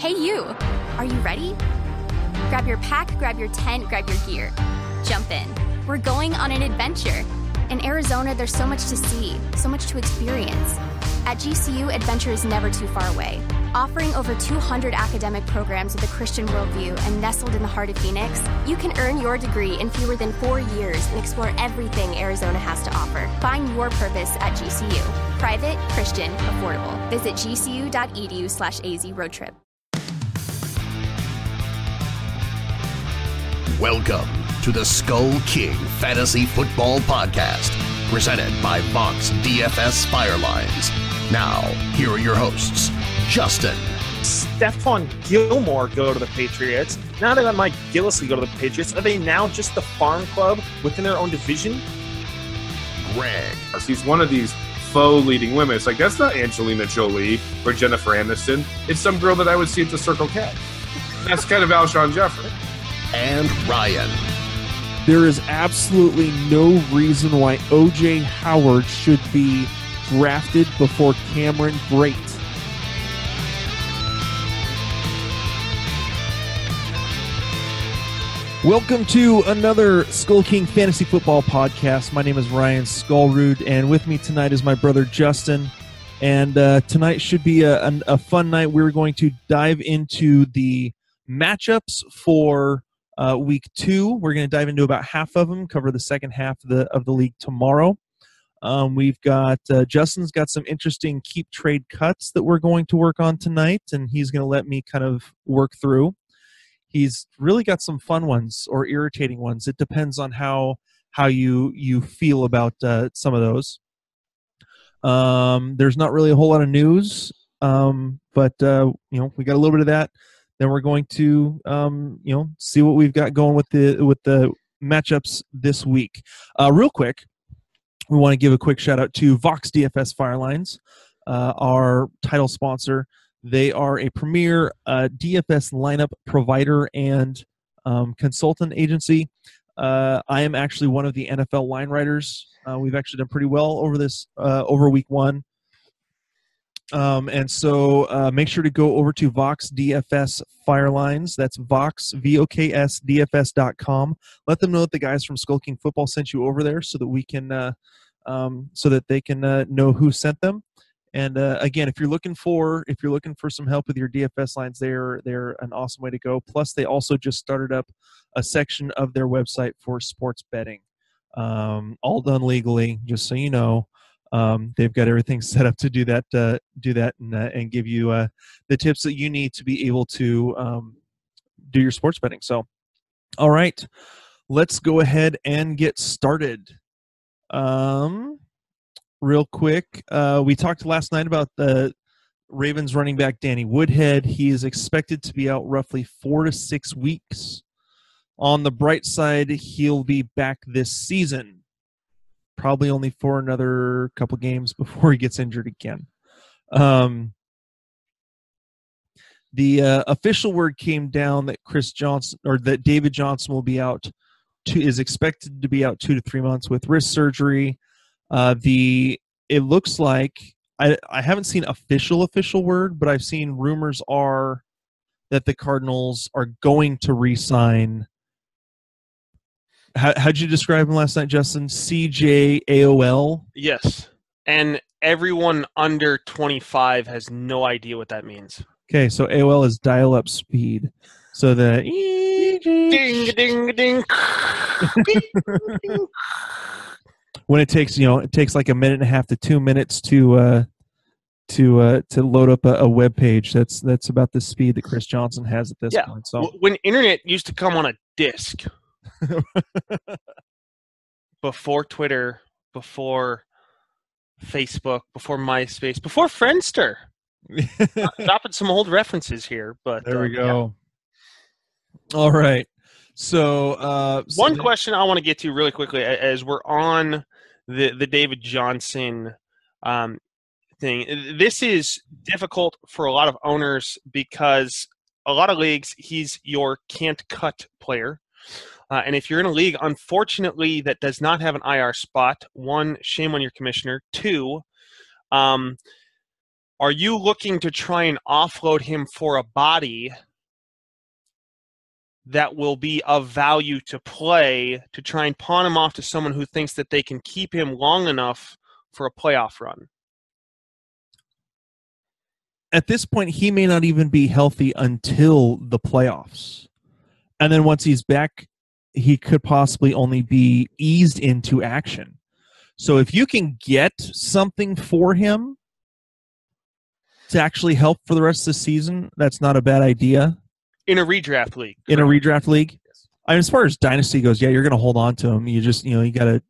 Hey, you, are you ready? Grab your pack, grab your tent, grab your gear. Jump in. We're going on an adventure. In Arizona, there's so much to see, so much to experience. At GCU, adventure is never too far away. Offering over 200 academic programs with a Christian worldview and nestled in the heart of Phoenix, you can earn your degree in fewer than 4 years and explore everything Arizona has to offer. Find your purpose at GCU. Private, Christian, affordable. Visit gcu.edu/azroadtrip. Welcome to the Skull King Fantasy Football Podcast, presented by Vox DFS Firelines. Now, here are your hosts, Justin. Stephon Gilmore go to the Patriots. Now they let Mike Gillisley go to the Patriots. Are they now just the farm club within their own division? Greg. He's one of these faux leading women. It's like, that's not Angelina Jolie or Jennifer Aniston. It's some girl that I would see at the Circle K. That's kind of Alshon Jeffrey. And Ryan. There is absolutely no reason why A.J. Howard should be drafted before Cameron Brate. Welcome to another Skull King Fantasy Football Podcast. My name is Ryan Skullrood, and with me tonight is my brother Justin. And tonight should be a fun night. We're going to dive into the matchups for Week 2. We're going to dive into about half of them, cover the second half of the league tomorrow. We've got Justin's got some interesting keep trade cuts that we're going to work on tonight, and he's going to let me kind of work through. He's really got some fun ones or irritating ones. It depends on how you feel about some of those. There's not really a whole lot of news, but we got a little bit of that. Then we're going to, see what we've got going with the matchups this week. Real quick, we want to give a quick shout out to Vox DFS Firelines, our title sponsor. They are a premier DFS lineup provider and consultant agency. I am actually one of the NFL line writers. We've actually done pretty well over this over Week 1. And so make sure to go over to Vox DFS Firelines. That's Vox, V-O-K-S, DFS.com. Let them know that the guys from Skull King Football sent you over there so that we can, so that they can know who sent them. And again, if you're looking for some help with your DFS lines, they're an awesome way to go. Plus, they also just started up a section of their website for sports betting, all done legally, just so you know. They've got everything set up to do that, and give you the tips that you need to be able to do your sports betting. So, all right, let's go ahead and get started. Real quick, we talked last night about the Ravens running back Danny Woodhead. He is expected to be out roughly 4 to 6 weeks. On the bright side, he'll be back this season. Probably only for another couple games before he gets injured again. The official word came down that Chris Johnson or that David Johnson will be out. Is expected to be out 2 to 3 months with wrist surgery. It looks like I haven't seen official word, but I've seen rumors are that the Cardinals are going to re-sign. How'd you describe him last night, Justin? CJAOL? Yes. And everyone under 25 has no idea what that means. Okay, so AOL is dial-up speed. So the... Ding, ding, ding. When it takes like a minute and a half to 2 minutes to load up a web page. That's about the speed that Chris Johnson has at this point. So when internet used to come on a disk... Before Twitter, before Facebook, before MySpace, before Friendster. Dropping some old references here, but there we go. Yeah. All right. So, one question I want to get to really quickly as we're on the David Johnson thing. This is difficult for a lot of owners because a lot of leagues he's your can't cut player. And if you're in a league, unfortunately, that does not have an IR spot, 1, shame on your commissioner. 2, Are you looking to try and offload him for a body that will be of value to play, to try and pawn him off to someone who thinks that they can keep him long enough for a playoff run? At this point, he may not even be healthy until the playoffs. And then once he's back, he could possibly only be eased into action. So if you can get something for him to actually help for the rest of the season, that's not a bad idea. In a redraft league. Correct? In a redraft league. Yes. I mean, as far as dynasty goes, yeah, you're going to hold on to him. You just, you know, you got to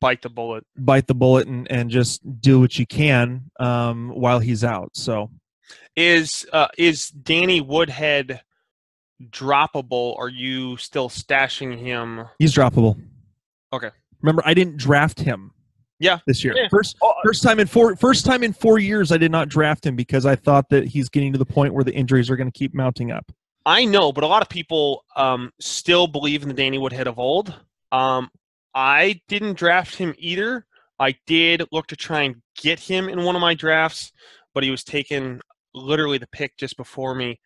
bite the bullet. Bite the bullet and just do what you can while he's out. So, is Danny Woodhead droppable? Are you still stashing him? He's droppable. Okay. Remember, I didn't draft him. Yeah. This year. Yeah. First time in four years I did not draft him because I thought that he's getting to the point where the injuries are going to keep mounting up. I know, but a lot of people still believe in the Danny Woodhead of old. I didn't draft him either. I did look to try and get him in one of my drafts, but he was taken literally the pick just before me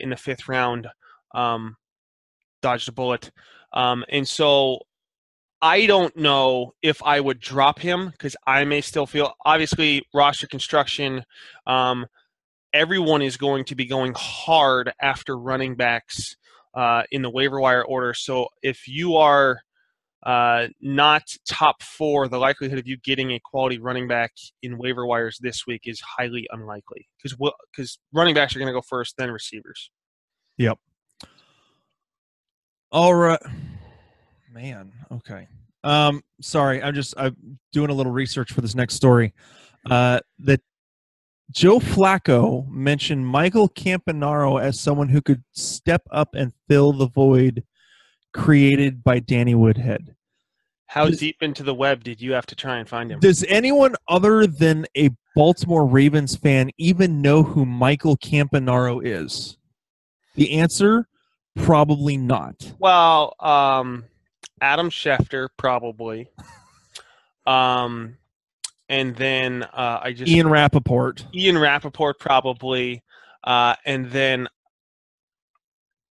in the fifth round. Dodged a bullet. And so I don't know if I would drop him because I may still feel – obviously, roster construction, everyone is going to be going hard after running backs in the waiver wire order. So if you are not top four, the likelihood of you getting a quality running back in waiver wires this week is highly unlikely because running backs are going to go first, then receivers. Yep. All right. Man, okay. Sorry, I'm doing a little research for this next story. That Joe Flacco mentioned Michael Campanaro as someone who could step up and fill the void created by Danny Woodhead. How deep into the web did you have to try and find him? Does anyone other than a Baltimore Ravens fan even know who Michael Campanaro is? The answer, probably not. Well, Adam Schefter, probably. And then I just... Ian Rappaport, probably. And then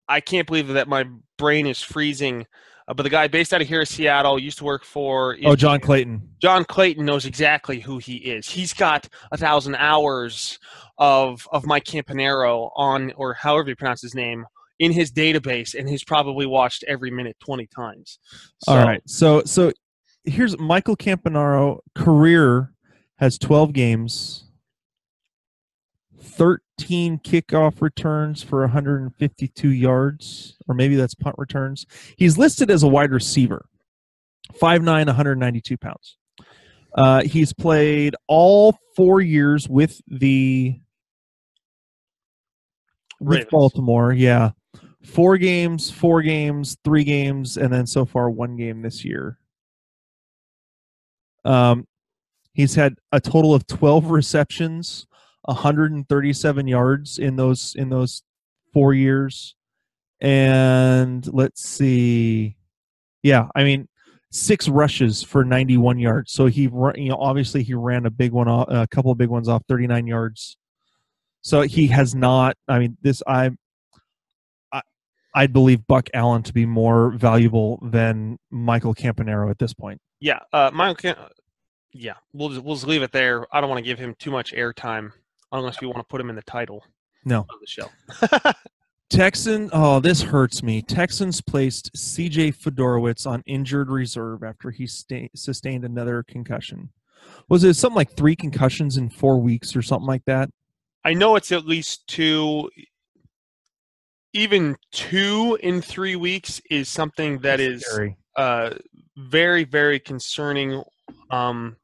I can't believe that my brain is freezing. But the guy based out of here in Seattle used to work for... John Clayton. John Clayton knows exactly who he is. He's got 1,000 hours of Mike Campanaro on, or however you pronounce his name, in his database, and he's probably watched every minute 20 times. So. All right. So here's Michael Campanaro. Career has 12 games, 13 kickoff returns for 152 yards, or maybe that's punt returns. He's listed as a wide receiver, 5'9", 192 pounds. He's played all 4 years with the Ravens. Baltimore, yeah. 4 games, 3 games, and then so far 1 game this year. He's had a total of 12 receptions, 137 yards in those 4 years, and let's see, yeah, I mean 6 rushes for 91 yards. So he, you know, obviously he ran a big one off, a couple of big ones off, 39 yards. So he has not. I mean, this I believe Buck Allen to be more valuable than Michael Campanaro at this point. Yeah, yeah, we'll just leave it there. I don't want to give him too much airtime unless we want to put him in the title. No. Of the show. Texan. Oh, this hurts me. Texans placed C.J. Fiedorowicz on injured reserve after he sustained another concussion. Was it something like 3 concussions in 4 weeks or something like that? I know it's at least 2. Even 2 in 3 weeks is something that is very, very concerning. The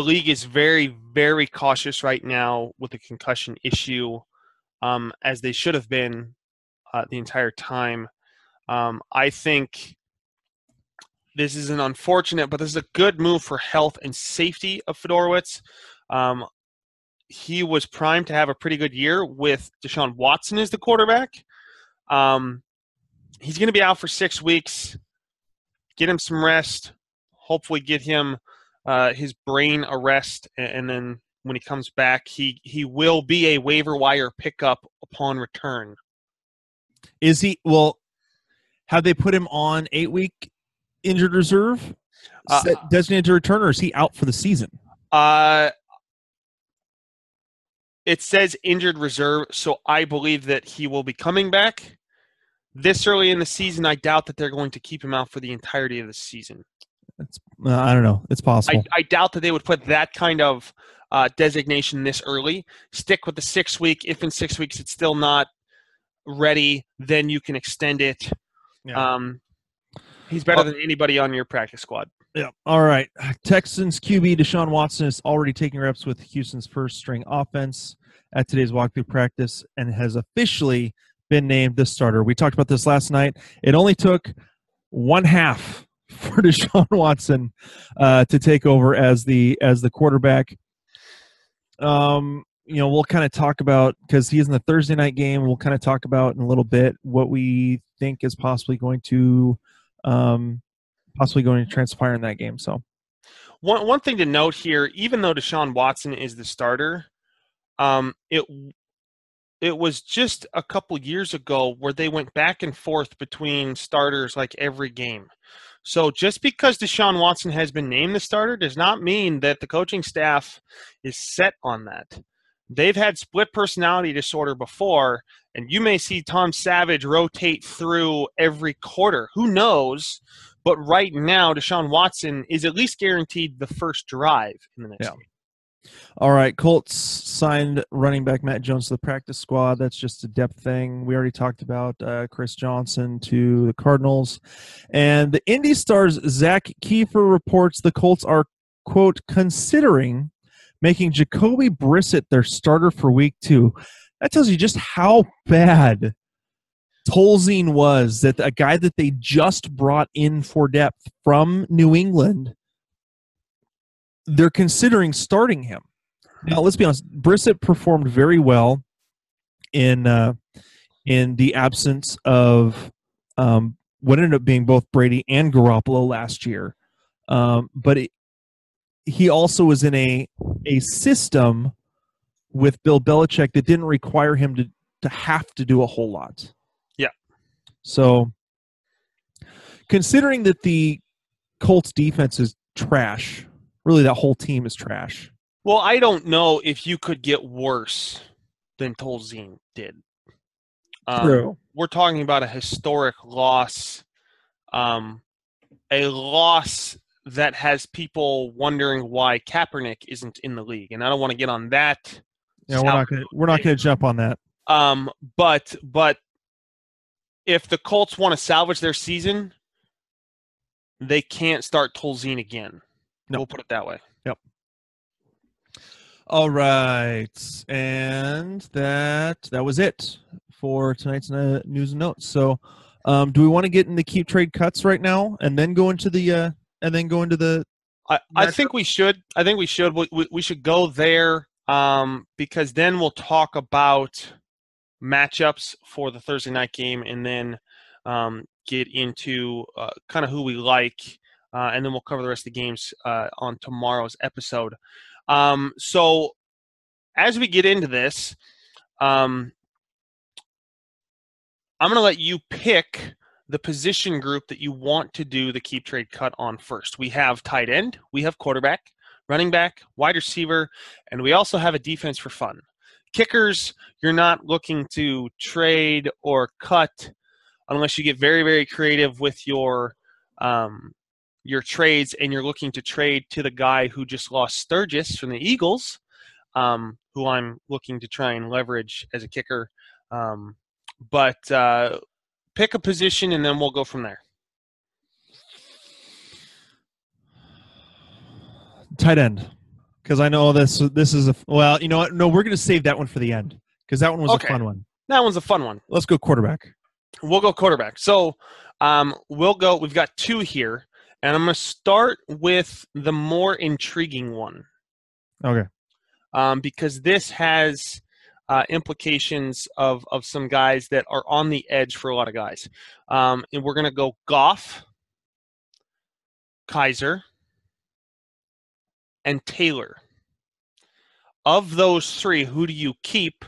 league is very, very cautious right now with the concussion issue, as they should have been the entire time. I think this is an unfortunate, but this is a good move for health and safety of Fiedorowicz. He was primed to have a pretty good year with Deshaun Watson as the quarterback. He's going to be out for 6 weeks. Get him some rest. Hopefully get him his brain a rest, and then when he comes back, he will be a waiver wire pickup upon return. Is he? Well, have they put him on 8-week injured reserve? Designated to return, or is he out for the season? It says injured reserve, so I believe that he will be coming back. This early in the season, I doubt that they're going to keep him out for the entirety of the season. It's, I don't know. It's possible. I doubt that they would put that kind of designation this early. Stick with the 6-week. If in 6 weeks it's still not ready, then you can extend it. Yeah. He's better than anybody on your practice squad. Yeah. All right. Texans QB Deshaun Watson is already taking reps with Houston's first-string offense at today's walkthrough practice and has officially been named the starter. We talked about this last night. It only took one half for Deshaun Watson to take over as the quarterback. You know, we'll kind of talk about, because he's in the Thursday night game, we'll kind of talk about in a little bit what we think is possibly going to transpire in that game. So one thing to note here, even though Deshaun Watson is the starter, it was just a couple years ago where they went back and forth between starters like every game. So just because Deshaun Watson has been named the starter does not mean that the coaching staff is set on that. They've had split personality disorder before, and you may see Tom Savage rotate through every quarter. Who knows? But right now, Deshaun Watson is at least guaranteed the first drive in the next game. All right, Colts signed running back Matt Jones to the practice squad. That's just a depth thing. We already talked about Chris Johnson to the Cardinals. And the Indy Star's Zach Kiefer reports the Colts are, quote, considering making Jacoby Brissett their starter for week 2. That tells you just how bad Tolzien was, that a guy that they just brought in for depth from New England, they're considering starting him. Now, let's be honest, Brissett performed very well in the absence of what ended up being both Brady and Garoppolo last year. He also was in a system with Bill Belichick that didn't require him to have to do a whole lot. Yeah. So, considering that the Colts defense is trash, really that whole team is trash. Well, I don't know if you could get worse than Tolzien did. True. We're talking about a historic loss, a loss that has people wondering why Kaepernick isn't in the league. And I don't want to get on that. Yeah, we're not going to jump on that. But if the Colts want to salvage their season, they can't start Tolzien again. No. We'll put it that way. Yep. All right. And that was it for tonight's news and notes. So do we want to get in the keep trade cuts right now and then go into the I think we should. I think we should. We should go there because then we'll talk about matchups for the Thursday night game and then get into kind of who we like, and then we'll cover the rest of the games on tomorrow's episode. So as we get into this, I'm going to let you pick the position group that you want to do the keep trade cut on first. We have tight end, we have quarterback, running back, wide receiver, and we also have a defense for fun. Kickers, you're not looking to trade or cut unless you get very, very creative with your trades and you're looking to trade to the guy who just lost Sturgis from the Eagles, who I'm looking to try and leverage as a kicker. Pick a position, and then we'll go from there. Tight end, because I know this is a – well, you know what? No, we're going to save that one for the end because that one was a fun one. That one's a fun one. Let's go quarterback. We'll go quarterback. So we've got two here, and I'm going to start with the more intriguing one. Okay. Because this has – implications of some guys that are on the edge for a lot of guys. And we're going to go Goff, Kaiser, and Taylor. Of those three, who do you keep?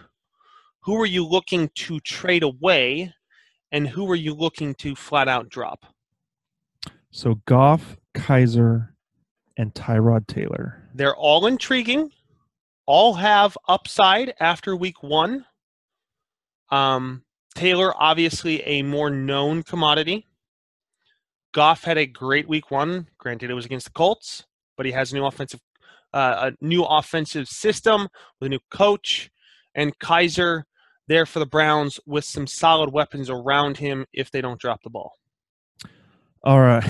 Who are you looking to trade away? And who are you looking to flat out drop? So Goff, Kaiser, and Tyrod Taylor. They're all intriguing. All have upside after week one. Taylor, obviously a more known commodity. Goff had a great week one. Granted, it was against the Colts, but he has a new offensive system with a new coach. And Kaiser there for the Browns with some solid weapons around him if they don't drop the ball. All right.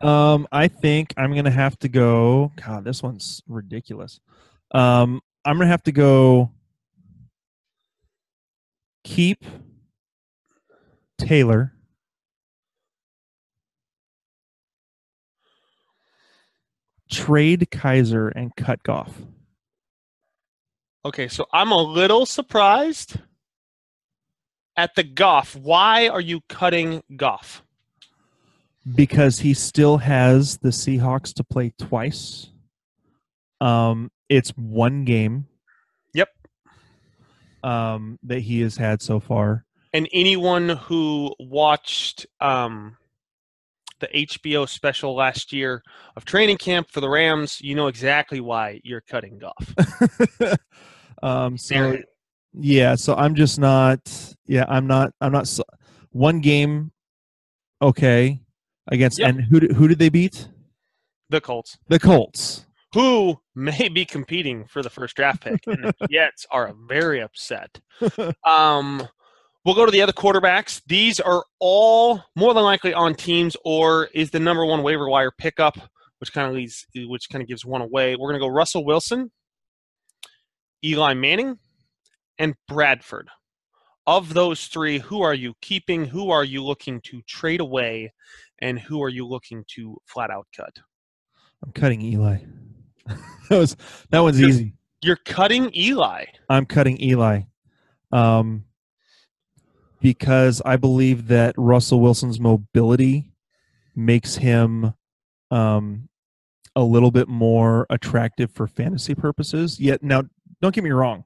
I think I'm going to have to go. God, this one's ridiculous. I'm going to have to go keep Taylor. Trade Kaiser and cut Goff. Okay, so I'm a little surprised at the Goff. Why are you cutting Goff? Because he still has the Seahawks to play twice. It's one game. Yep. That he has had so far. And anyone who watched the HBO special last year of training camp for the Rams, you know exactly why you're cutting Goff. So I'm just not. Yeah, I'm not. One game, okay, against and who did they beat? The Colts. The Colts, who may be competing for the first draft pick, and the Jets are very upset. We'll go to the other quarterbacks. These are all more than likely on teams or is the number one waiver wire pickup, which kind of gives one away. We're going to go Russell Wilson, Eli Manning, and Bradford. Of those three, who are you keeping? Who are you looking to trade away? And who are you looking to flat out cut? I'm cutting Eli. that one's easy. You're cutting Eli. I'm cutting Eli. Because I believe that Russell Wilson's mobility makes him a little bit more attractive for fantasy purposes. Yet now, don't get me wrong,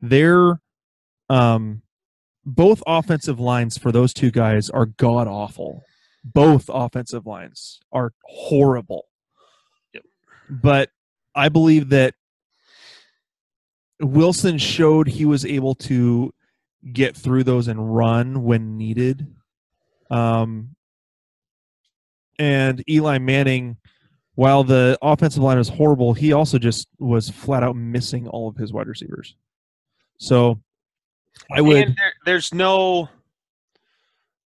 they're both offensive lines for those two guys are god awful. Both offensive lines are horrible. Yep. But I believe that Wilson showed he was able to get through those and run when needed. And Eli Manning, while the offensive line was horrible, he also just was flat out missing all of his wide receivers. So I would. And there's no.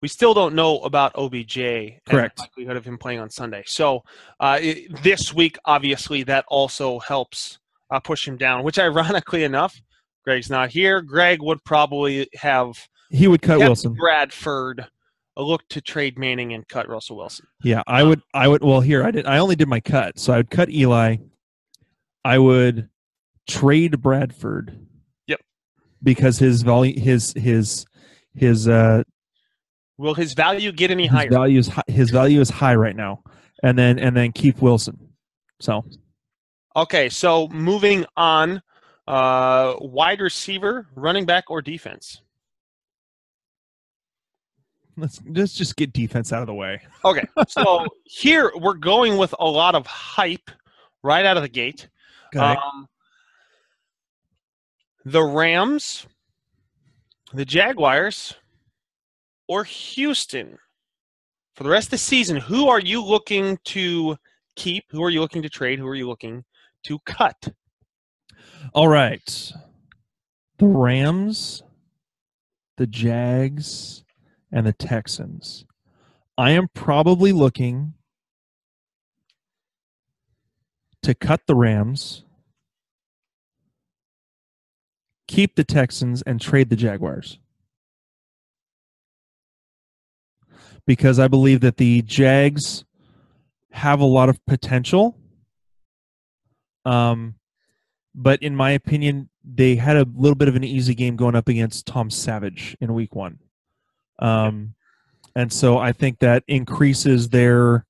We still don't know about OBJ. Correct. And the likelihood of him playing on Sunday. So this week, obviously, that also helps push him down, which ironically enough, Greg's not here. Greg would probably cut Wilson. Bradford, look to trade Manning and cut Russell Wilson. Yeah, I would. Well, here I only did my cut, so I would cut Eli. I would trade Bradford. Yep. Because will his value get any higher? His value is high right now, and then keep Wilson. So. Okay, so moving on. Wide receiver, running back, or defense? Let's just get defense out of the way. Okay, so here we're going with a lot of hype right out of the gate. The Rams, the Jaguars, or Houston. For the rest of the season, who are you looking to keep? Who are you looking to trade? Who are you looking to cut? All right, the Rams, the Jags, and the Texans. I am probably looking to cut the Rams, keep the Texans, and trade the Jaguars. Because I believe that the Jags have a lot of potential. But in my opinion, they had a little bit of an easy game going up against Tom Savage in week one. And so I think that increases their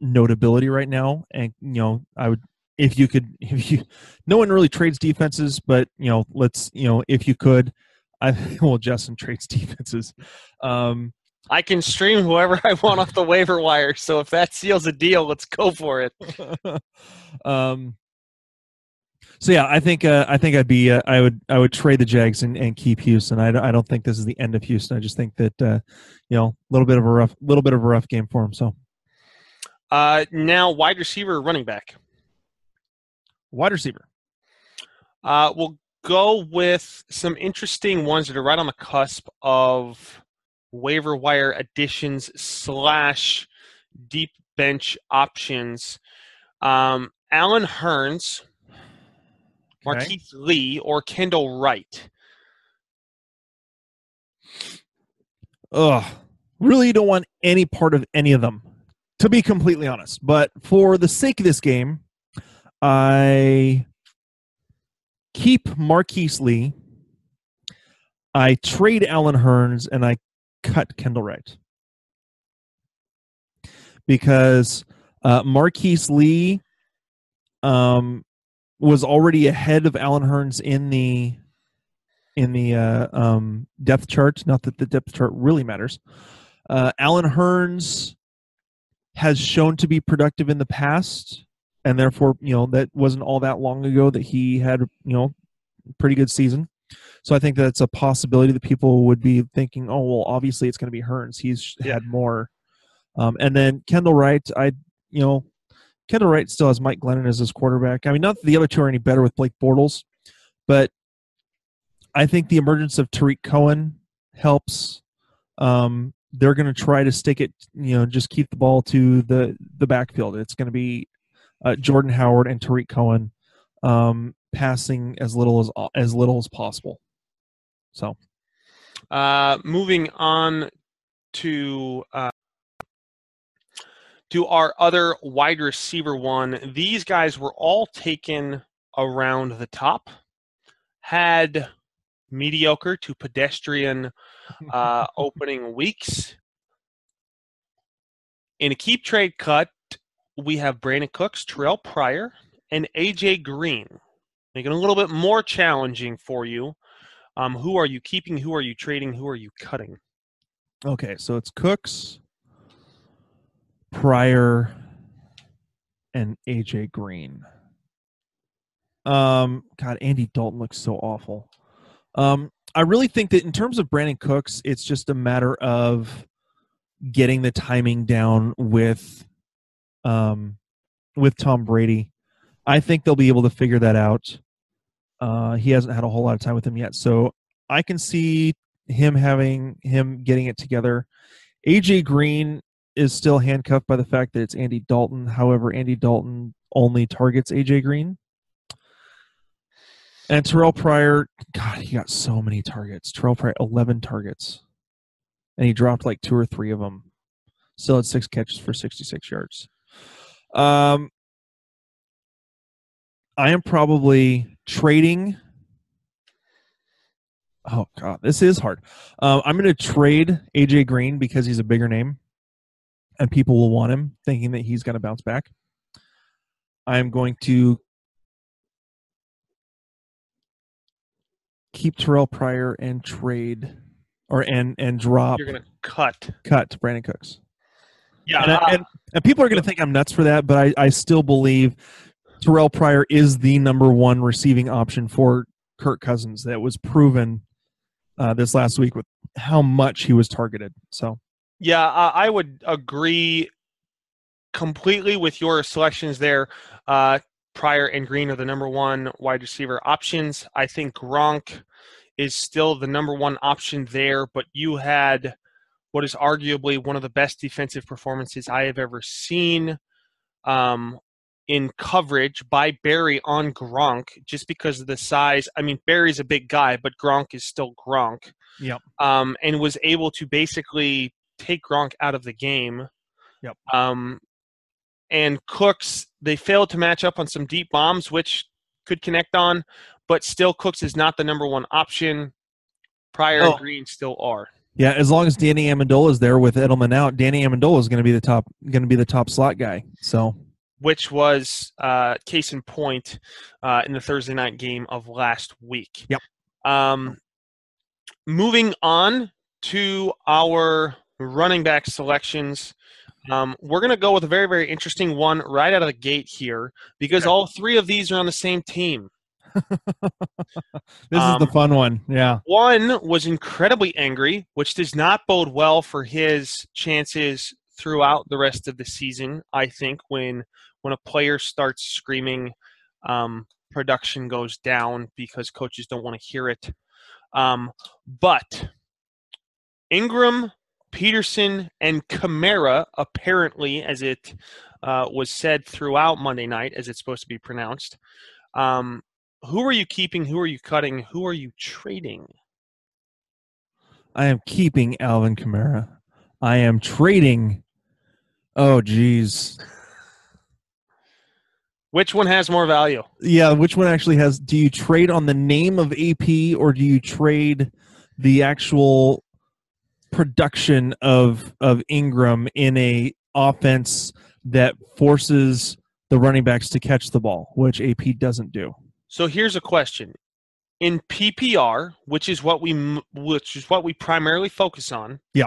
notability right now. And, you know, I would, if you could, if you, no one really trades defenses, but, you know, let's, you know, if you could, well, Justin trades defenses. I can stream whoever I want off the waiver wire. So if that seals a deal, let's go for it. So yeah, I would trade the Jags and keep Houston. I don't think this is the end of Houston. I just think that you know, a little bit of a rough game for him. So now wide receiver, or running back. Wide receiver. We'll go with some interesting ones that are right on the cusp of waiver wire additions / deep bench options. Allen Hurns, Marquise Lee, or Kendall Wright? Ugh. Really don't want any part of any of them, to be completely honest. But for the sake of this game, I keep Marquise Lee. I trade Allen Hurns, and I cut Kendall Wright. Because Marquise Lee was already ahead of Allen Hurns in the depth chart. Not that the depth chart really matters. Allen Hurns has shown to be productive in the past, and therefore, you know, that wasn't all that long ago that he had, you know, pretty good season. So I think that's a possibility that people would be thinking, oh, well, obviously it's going to be Hurns. He's had more. And then Kendall Wright, Kendall Wright still has Mike Glennon as his quarterback. I mean, not that the other two are any better with Blake Bortles, but I think the emergence of Tarik Cohen helps. They're going to try to stick it, you know, just keep the ball to the backfield. It's going to be Jordan Howard and Tarik Cohen passing as little as possible. So, moving on to our other wide receiver one. These guys were all taken around the top, had mediocre to pedestrian opening weeks. In a keep trade cut, we have Brandin Cooks, Terrelle Pryor, and A.J. Green. Making it a little bit more challenging for you. Who are you keeping? Who are you trading? Who are you cutting? Okay, so it's Cooks, Pryor, and A.J. Green. God, Andy Dalton looks so awful. I really think that in terms of Brandin Cooks, it's just a matter of getting the timing down with Tom Brady. I think they'll be able to figure that out. He hasn't had a whole lot of time with him yet, so I can see him getting it together. A.J. Green is still handcuffed by the fact that it's Andy Dalton. However, Andy Dalton only targets A.J. Green. And Terrelle Pryor, God, he got so many targets. Terrelle Pryor, 11 targets. And he dropped like 2 or 3 of them. Still had 6 catches for 66 yards. I am probably trading. Oh, God, this is hard. I'm going to trade A.J. Green because he's a bigger name. And people will want him, thinking that he's going to bounce back. I'm going to keep Terrelle Pryor and trade, and drop. You're going to cut Brandin Cooks. Yeah, and people are going to think I'm nuts for that, but I still believe Terrelle Pryor is the #1 receiving option for Kirk Cousins. That was proven this last week with how much he was targeted. So. Yeah, I would agree completely with your selections there. Pryor and Green are the #1 wide receiver options. I think Gronk is still the #1 option there, but you had what is arguably one of the best defensive performances I have ever seen in coverage by Barry on Gronk, just because of the size. I mean, Barry's a big guy, but Gronk is still Gronk. Yep. And was able to basically take Gronk out of the game. Yep. And Cooks, they failed to match up on some deep bombs, which could connect on, but still Cooks is not the #1 option. Pryor and Green still are. Yeah, as long as Danny Amendola is there with Edelman out, Danny Amendola is going to be the top slot guy. So, which was case in point in the Thursday night game of last week. Yep. Moving on to our running back selections, we're going to go with a very, very interesting one right out of the gate here because all three of these are on the same team. This is the fun one. Yeah. One was incredibly angry, which does not bode well for his chances throughout the rest of the season. I think when a player starts screaming, production goes down because coaches don't want to hear it. But Ingram, Peterson, and Kamara, apparently, as it was said throughout Monday night, as it's supposed to be pronounced, who are you keeping? Who are you cutting? Who are you trading? I am keeping Alvin Kamara. I am trading. Oh, geez. Which one has more value? Yeah, which one actually has? Do you trade on the name of AP or do you trade the actual production of Ingram in a offense that forces the running backs to catch the ball, which AP doesn't do? So here's a question. In PPR, which is what we primarily focus on. Yeah.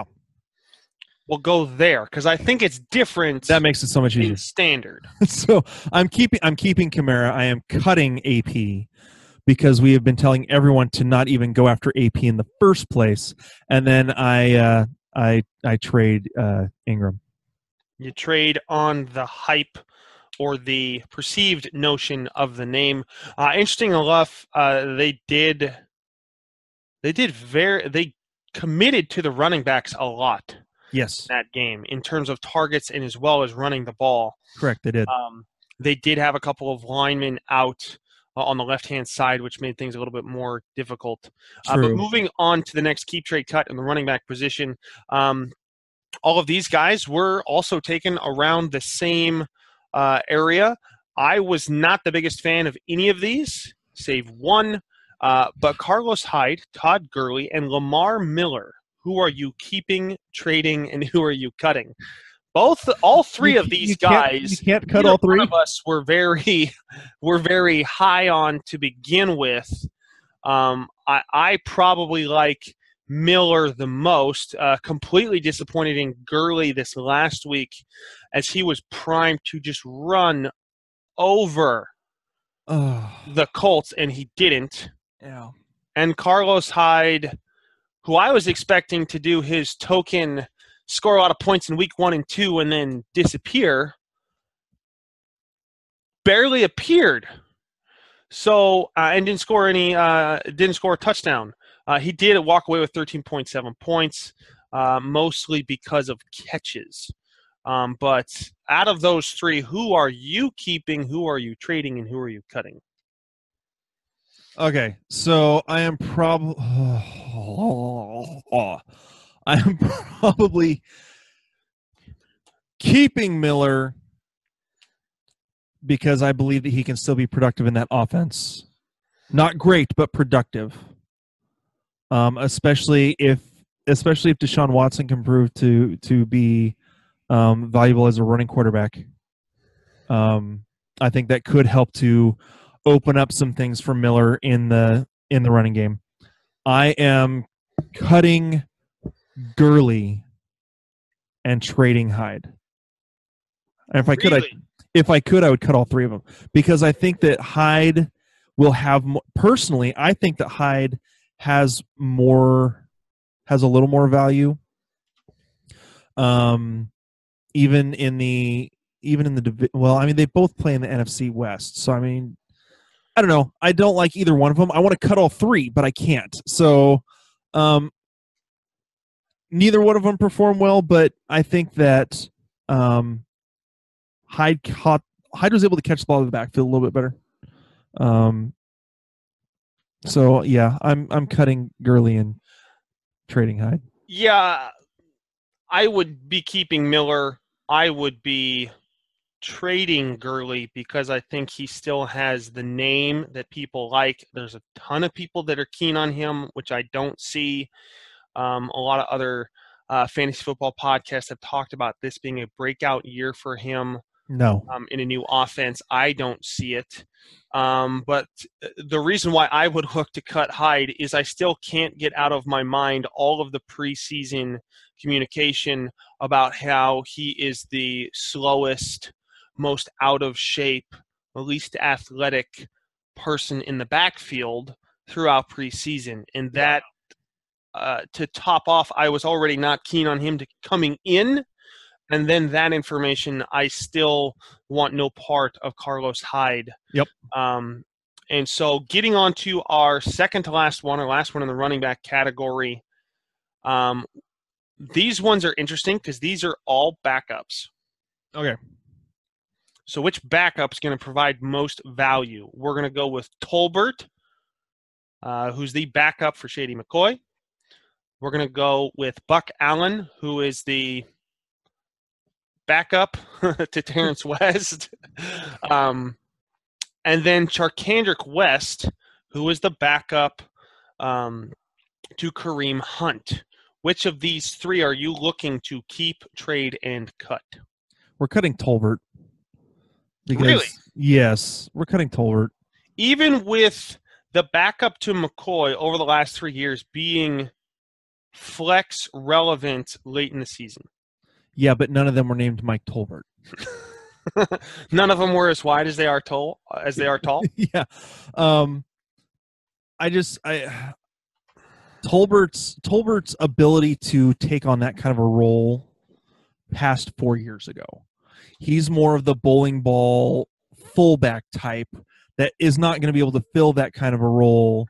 We'll go there because I think it's different. That makes it so much easier. Standard. So I'm keeping Kamara. I am cutting AP because we have been telling everyone to not even go after AP in the first place, and then I trade Ingram. You trade on the hype or the perceived notion of the name. Interesting enough, they committed to the running backs a lot. Yes, in that game in terms of targets and as well as running the ball. Correct, they did. They did have a couple of linemen out on the left-hand side, which made things a little bit more difficult. But moving on to the next keep, trade, cut in the running back position, all of these guys were also taken around the same area. I was not the biggest fan of any of these, save one, but Carlos Hyde, Todd Gurley, and Lamar Miller. Who are you keeping, trading, and who are you cutting? All three of these guys. You can't cut all three. One of us were very high on to begin with. I probably like Miller the most. Completely disappointed in Gurley this last week, as he was primed to just run over the Colts, and he didn't. Yeah. And Carlos Hyde, who I was expecting to do his token, score a lot of points in week 1 and 2, and then disappear, barely appeared. So and didn't score a touchdown. He did walk away with 13.7 points, mostly because of catches. But out of those three, who are you keeping? Who are you trading? And who are you cutting? Okay, so I am probably keeping Miller because I believe that he can still be productive in that offense. Not great, but productive. Especially if Deshaun Watson can prove to be valuable as a running quarterback. I think that could help to open up some things for Miller in the running game. I am cutting Gurley and trading Hyde. And if I could, I would cut all three of them because I think that Hyde will have personally. I think that Hyde has a little more value. They both play in the NFC West, so I mean. I don't know. I don't like either one of them. I want to cut all three, but I can't. So neither one of them perform well, but I think that Hyde was able to catch the ball in the backfield a little bit better. So, yeah, I'm cutting Gurley and trading Hyde. Yeah, I would be keeping Miller. I would be trading Gurley because I think he still has the name that people like. There's a ton of people that are keen on him, which I don't see. A lot of other fantasy football podcasts have talked about this being a breakout year for him. No. In a new offense. I don't see it. But the reason why I would look to cut Hyde is I still can't get out of my mind all of the preseason communication about how he is the slowest, most out of shape, least athletic person in the backfield throughout preseason. And that, to top off, I was already not keen on him coming in. And then that information, I still want no part of Carlos Hyde. Yep. And so getting on to our second to last one, or last one in the running back category, these ones are interesting because these are all backups. Okay. So which backup's going to provide most value? We're going to go with Tolbert, who's the backup for Shady McCoy. We're going to go with Buck Allen, who is the backup to Terrence West. And then Charkandrick West, who is the backup to Kareem Hunt. Which of these three are you looking to keep, trade, and cut? We're cutting Tolbert. Because, really? Yes, we're cutting Tolbert. Even with the backup to McCoy over the last 3 years being flex relevant late in the season. Yeah, but none of them were named Mike Tolbert. None of them were as wide as they are tall. Yeah, Tolbert's ability to take on that kind of a role past 4 years ago. He's more of the bowling ball fullback type that is not going to be able to fill that kind of a role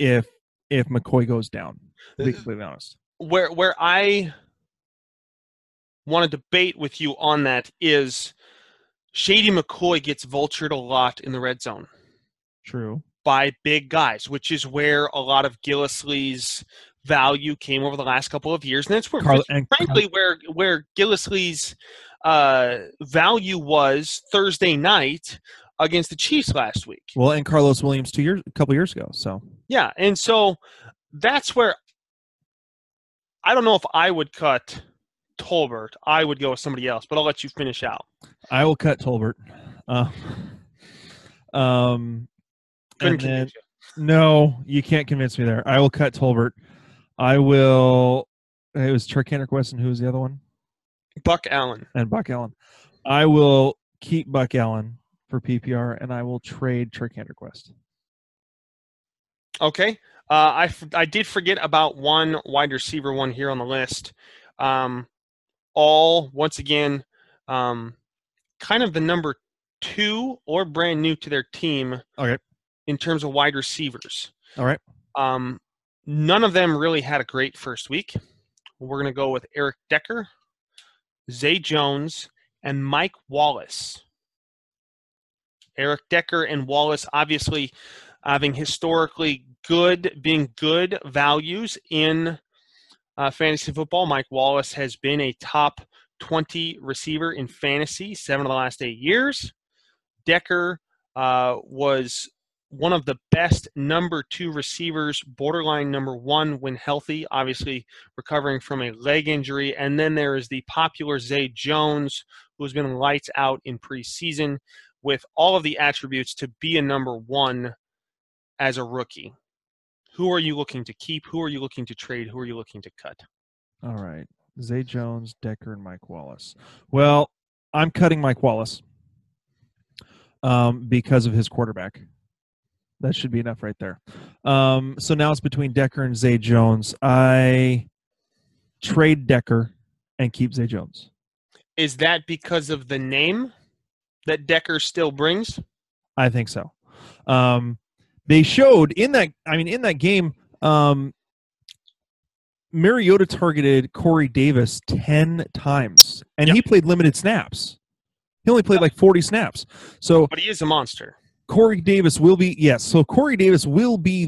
if McCoy goes down. To be completely honest, where I want to debate with you on that is Shady McCoy gets vultured a lot in the red zone. True. By big guys, which is where a lot of Gillislee's value came over the last couple of years, and that's where, frankly, where Gillislee's value was Thursday night against the Chiefs last week. Well, and Carlos Williams a couple years ago. So yeah, and so that's where I don't know if I would cut Tolbert. I would go with somebody else, but I'll let you finish out. I will cut Tolbert. No, you can't convince me there. I will cut Tolbert. It was Charkandrick West, and who was the other one? Buck Allen. I will keep Buck Allen for PPR, and I will trade Charkandrick West. Okay. I did forget about one wide receiver one here on the list. Kind of the number two or brand new to their team. Okay. In terms of wide receivers. All right. None of them really had a great first week. We're going to go with Eric Decker, Zay Jones, and Mike Wallace. Eric Decker and Wallace obviously having historically being good values in fantasy football. Mike Wallace has been a top 20 receiver in fantasy 7 of the last 8 years. Decker was one of the best number 2 receivers, borderline number 1 when healthy, obviously recovering from a leg injury. And then there is the popular Zay Jones, who has been lights out in preseason with all of the attributes to be a number 1 as a rookie. Who are you looking to keep? Who are you looking to trade? Who are you looking to cut? All right. Zay Jones, Decker, and Mike Wallace. Well, I'm cutting Mike Wallace because of his quarterback. That should be enough right there. So now it's between Decker and Zay Jones. I trade Decker and keep Zay Jones. Is that because of the name that Decker still brings? I think so. They showed in that game, Mariota targeted Corey Davis 10 times, and He played limited snaps. He only played like 40 snaps. So, but he is a monster. Corey Davis will be Corey Davis will be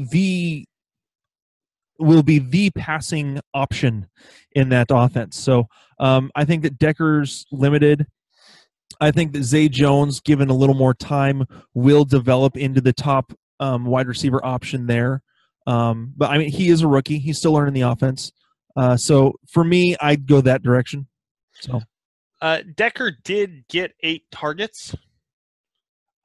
the passing option in that offense. So I think that Decker's limited. I think that Zay Jones, given a little more time, will develop into the top wide receiver option there. But he is a rookie. He's still learning the offense. So for me, I'd go that direction. So Decker did get 8 targets.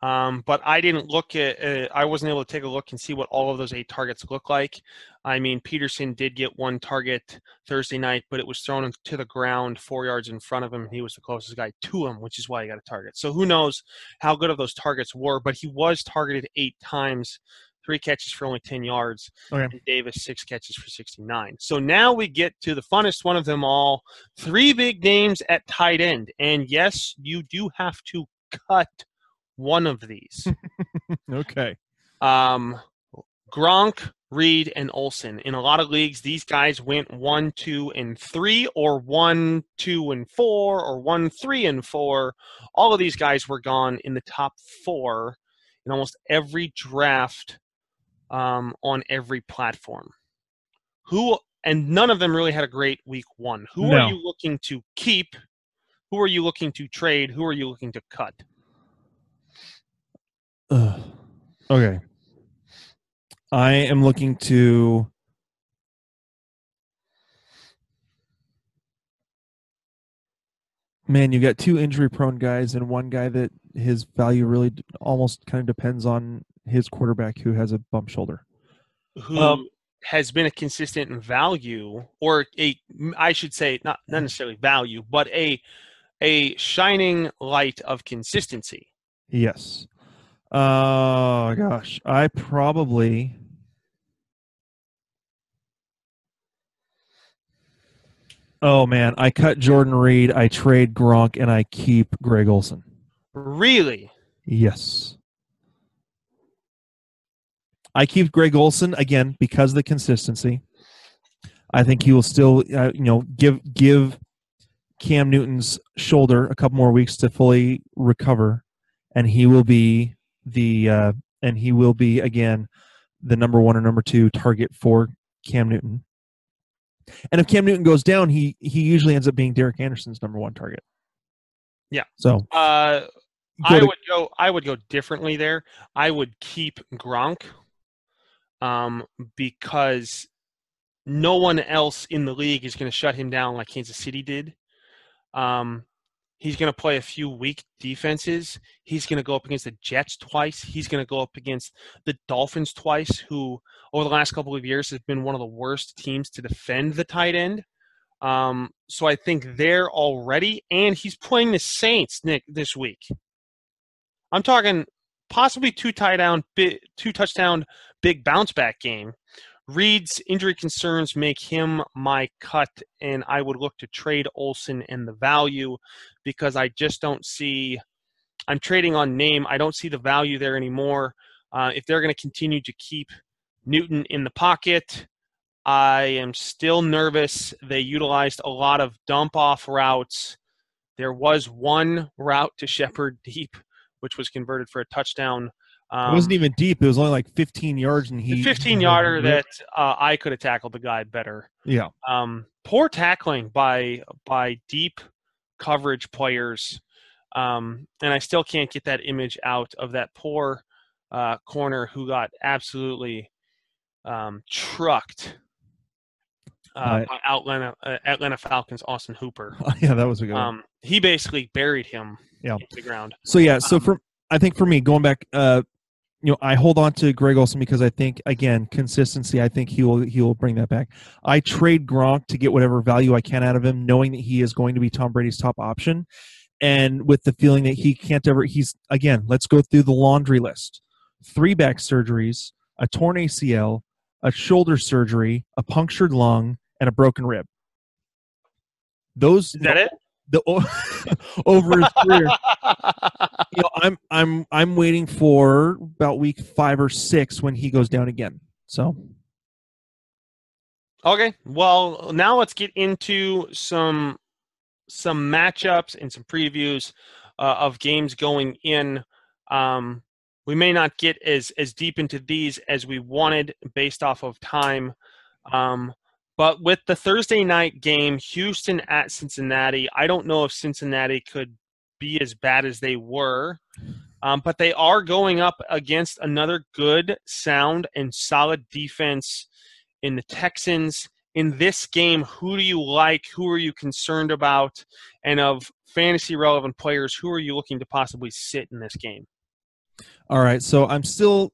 But I didn't look at, I wasn't able to take a look and see what all of those 8 targets look like. I mean, Peterson did get 1 target Thursday night, but it was thrown to the ground 4 yards in front of him. He was the closest guy to him, which is why he got a target. So who knows how good of those targets were, but he was targeted 8 times, 3 catches for only 10 yards, okay. And Davis 6 catches for 69. So now we get to the funnest one of them all, 3 big names at tight end. And yes, you do have to cut one of these. Okay. Gronk, Reed, and Olsen. In a lot of leagues, these guys went 1, 2, and 3, or 1, 2, and 4, or 1, 3, and 4. All of these guys were gone in the top 4 in almost every draft on every platform. And none of them really had a great week one. Who are you looking to keep? Who are you looking to trade? Who are you looking to cut? Okay. I am looking to you got 2 injury-prone guys and 1 guy that his value really almost kind of depends on his quarterback who has a bump shoulder. Who has been a consistent value, or I should say not necessarily value, but a shining light of consistency. Yes. Oh, gosh. I probably... Oh, man. I cut Jordan Reed, I trade Gronk, and I keep Greg Olsen. Really? Yes. I keep Greg Olsen, again, because of the consistency. I think he will still give Cam Newton's shoulder a couple more weeks to fully recover, and he will be... again the number 1 or number 2 target for Cam Newton. And if Cam Newton goes down, he usually ends up being Derek Anderson's number 1 target. Yeah. So I would go differently there. I would keep Gronk because no one else in the league is going to shut him down like Kansas City did. He's going to play a few weak defenses. He's going to go up against the Jets twice. He's going to go up against the Dolphins twice, who over the last couple of years has been one of the worst teams to defend the tight end. So I think they're already – and he's playing the Saints, Nick, this week. I'm talking possibly 2 touchdown big bounce-back game. Reed's injury concerns make him my cut, and I would look to trade Olsen and the value because I just don't see – I'm trading on name. I don't see the value there anymore. If they're going to continue to keep Newton in the pocket, I am still nervous. They utilized a lot of dump-off routes. There was 1 route to Shepard deep, which was converted for a touchdown. It wasn't even deep. It was only like 15 yards. And the 15-yarder that I could have tackled the guy better. Yeah. Poor tackling by deep coverage players. And I still can't get that image out of that poor corner who got absolutely trucked by Atlanta Falcons' Austin Hooper. Yeah, that was a good one. He basically buried him into the ground. So, yeah. So, I think for me, going back – I hold on to Greg Olsen because I think, again, consistency. I think he will bring that back. I trade Gronk to get whatever value I can out of him, knowing that he is going to be Tom Brady's top option, and with the feeling that he can't ever. He's again. Let's go through the laundry list: 3 back surgeries, a torn ACL, a shoulder surgery, a punctured lung, and a broken rib. Those. Is that it? Over his career, I'm waiting for about week 5 or 6 when he goes down again. So, okay, well now let's get into some matchups and some previews of games going in. We may not get as deep into these as we wanted based off of time. But with the Thursday night game, Houston at Cincinnati, I don't know if Cincinnati could be as bad as they were, but they are going up against another good, sound, and solid defense in the Texans in this game, who do you like? Who are you concerned about? And of fantasy relevant players, who are you looking to possibly sit in this game? All right, so I'm still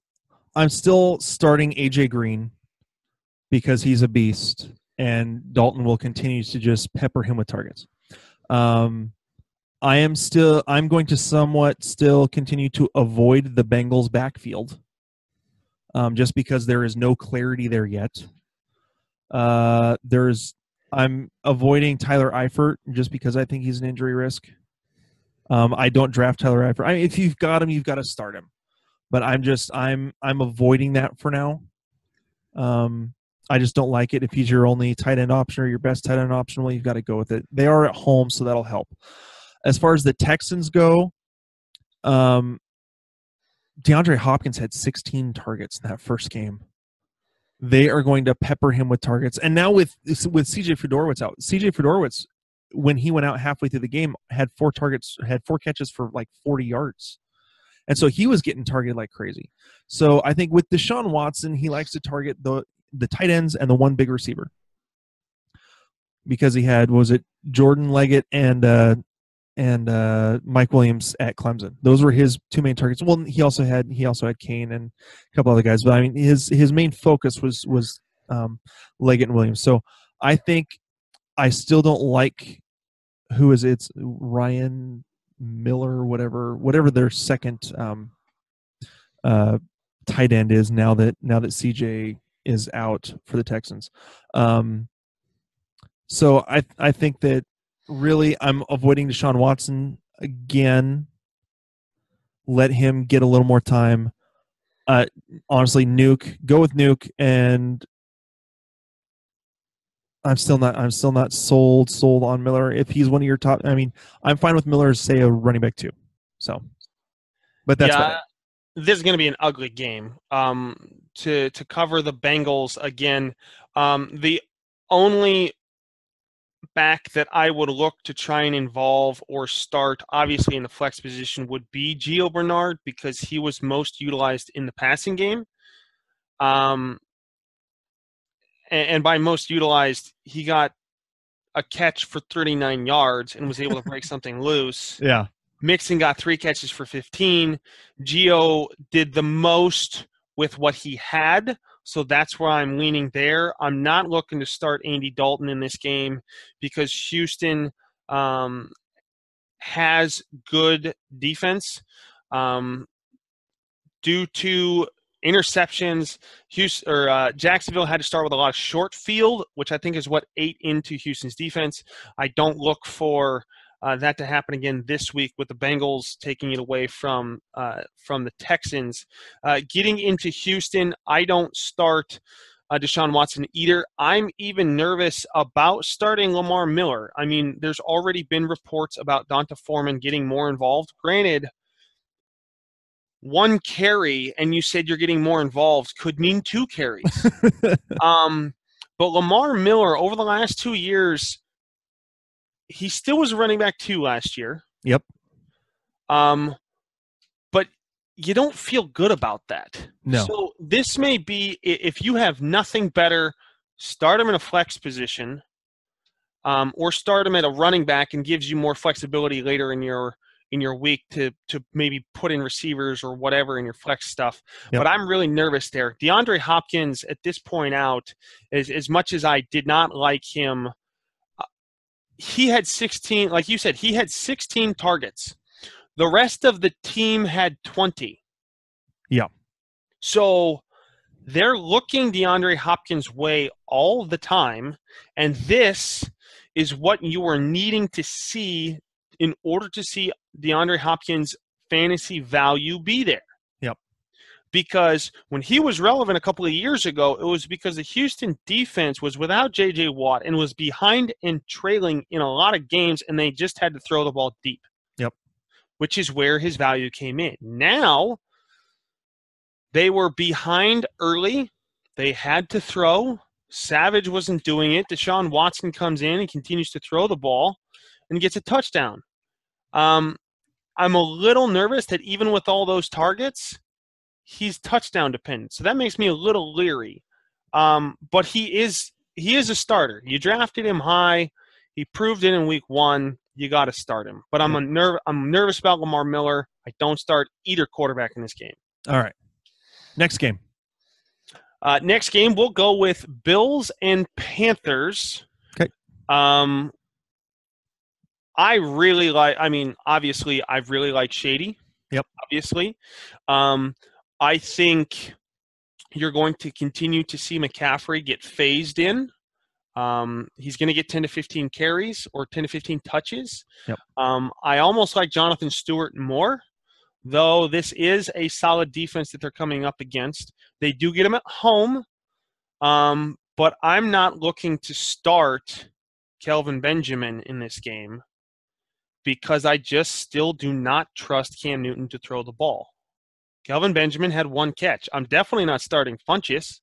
starting A.J. Green because he's a beast, and Dalton will continue to just pepper him with targets. I'm going to somewhat still continue to avoid the Bengals backfield, just because there is no clarity there yet. I'm avoiding Tyler Eifert just because I think he's an injury risk. I don't draft Tyler Eifert. If you've got him, you've got to start him. But I'm avoiding that for now. I just don't like it. If he's your only tight end option or your best tight end option, well, you've got to go with it. They are at home, so that'll help. As far as the Texans go, DeAndre Hopkins had 16 targets in that first game. They are going to pepper him with targets. And now with C.J. Fiedorowicz out, C.J. Fiedorowicz, when he went out halfway through the game, had 4 targets, had 4 catches for like 40 yards. And so he was getting targeted like crazy. So I think with Deshaun Watson, he likes to target the tight ends and the one big receiver. Because he had, what was it, Jordan Leggett and Mike Williams at Clemson. Those were his 2 main targets. Well, he also had Kane and a couple other guys, but I mean his main focus was Leggett and Williams. So I think I still don't like Ryan Miller, whatever their second tight end is now that CJ is out for the Texans. So I think that really I'm avoiding Deshaun Watson again. Let him get a little more time. Honestly, go with Nuke, and I'm still not sold on Miller. If he's one of your top, I mean, I'm fine with Miller as, say, a running back too. So, but that's about it. This is going to be an ugly game. To cover the Bengals again, the only back that I would look to try and involve or start, obviously in the flex position, would be Gio Bernard because he was most utilized in the passing game. And by most utilized, he got a catch for 39 yards and was able to break something loose. Yeah. Mixon got 3 catches for 15. Gio did the most with what he had, so that's where I'm leaning there. I'm not looking to start Andy Dalton in this game because Houston has good defense. Due to interceptions, Jacksonville had to start with a lot of short field, which I think is what ate into Houston's defense. I don't look for that to happen again this week with the Bengals taking it away from the Texans. Getting into Houston, I don't start Deshaun Watson either. I'm even nervous about starting Lamar Miller. I mean, there's already been reports about Donta Foreman getting more involved. Granted, 1 carry and you said you're getting more involved could mean 2 carries. But Lamar Miller, over the last 2 years, he still was running back 2 last year. Yep. But you don't feel good about that. No. So this may be, if you have nothing better, start him in a flex position, or start him at a running back and gives you more flexibility later in your week to maybe put in receivers or whatever in your flex stuff. Yep. But I'm really nervous there. DeAndre Hopkins, at this point out, as much as I did not like him, he had 16, like you said, he had 16 targets. The rest of the team had 20. Yeah. So they're looking DeAndre Hopkins' way all the time, and this is what you are needing to see in order to see DeAndre Hopkins' fantasy value be there. Yep. Because when he was relevant a couple of years ago, it was because the Houston defense was without J.J. Watt and was behind and trailing in a lot of games, and they just had to throw the ball deep. Yep. Which is where his value came in. Now, they were behind early. They had to throw. Savage wasn't doing it. Deshaun Watson comes in and continues to throw the ball and gets a touchdown. I'm a little nervous that even with all those targets, he's touchdown dependent. So that makes me a little leery. But he is – he is a starter. You drafted him high. He proved it in week 1. You got to start him. But I'm nervous about Lamar Miller. I don't start either quarterback in this game. All right. Next game. Next game, we'll go with Bills and Panthers. Okay. I really like – I mean, obviously, I really like Shady. Yep. Obviously. I think you're going to continue to see McCaffrey get phased in. He's going to get 10 to 15 carries or 10 to 15 touches. Yep. I almost like Jonathan Stewart more, though this is a solid defense that they're coming up against. They do get him at home, but I'm not looking to start Kelvin Benjamin in this game, because I just still do not trust Cam Newton to throw the ball. Kelvin Benjamin had one catch. I'm definitely not starting Funchess.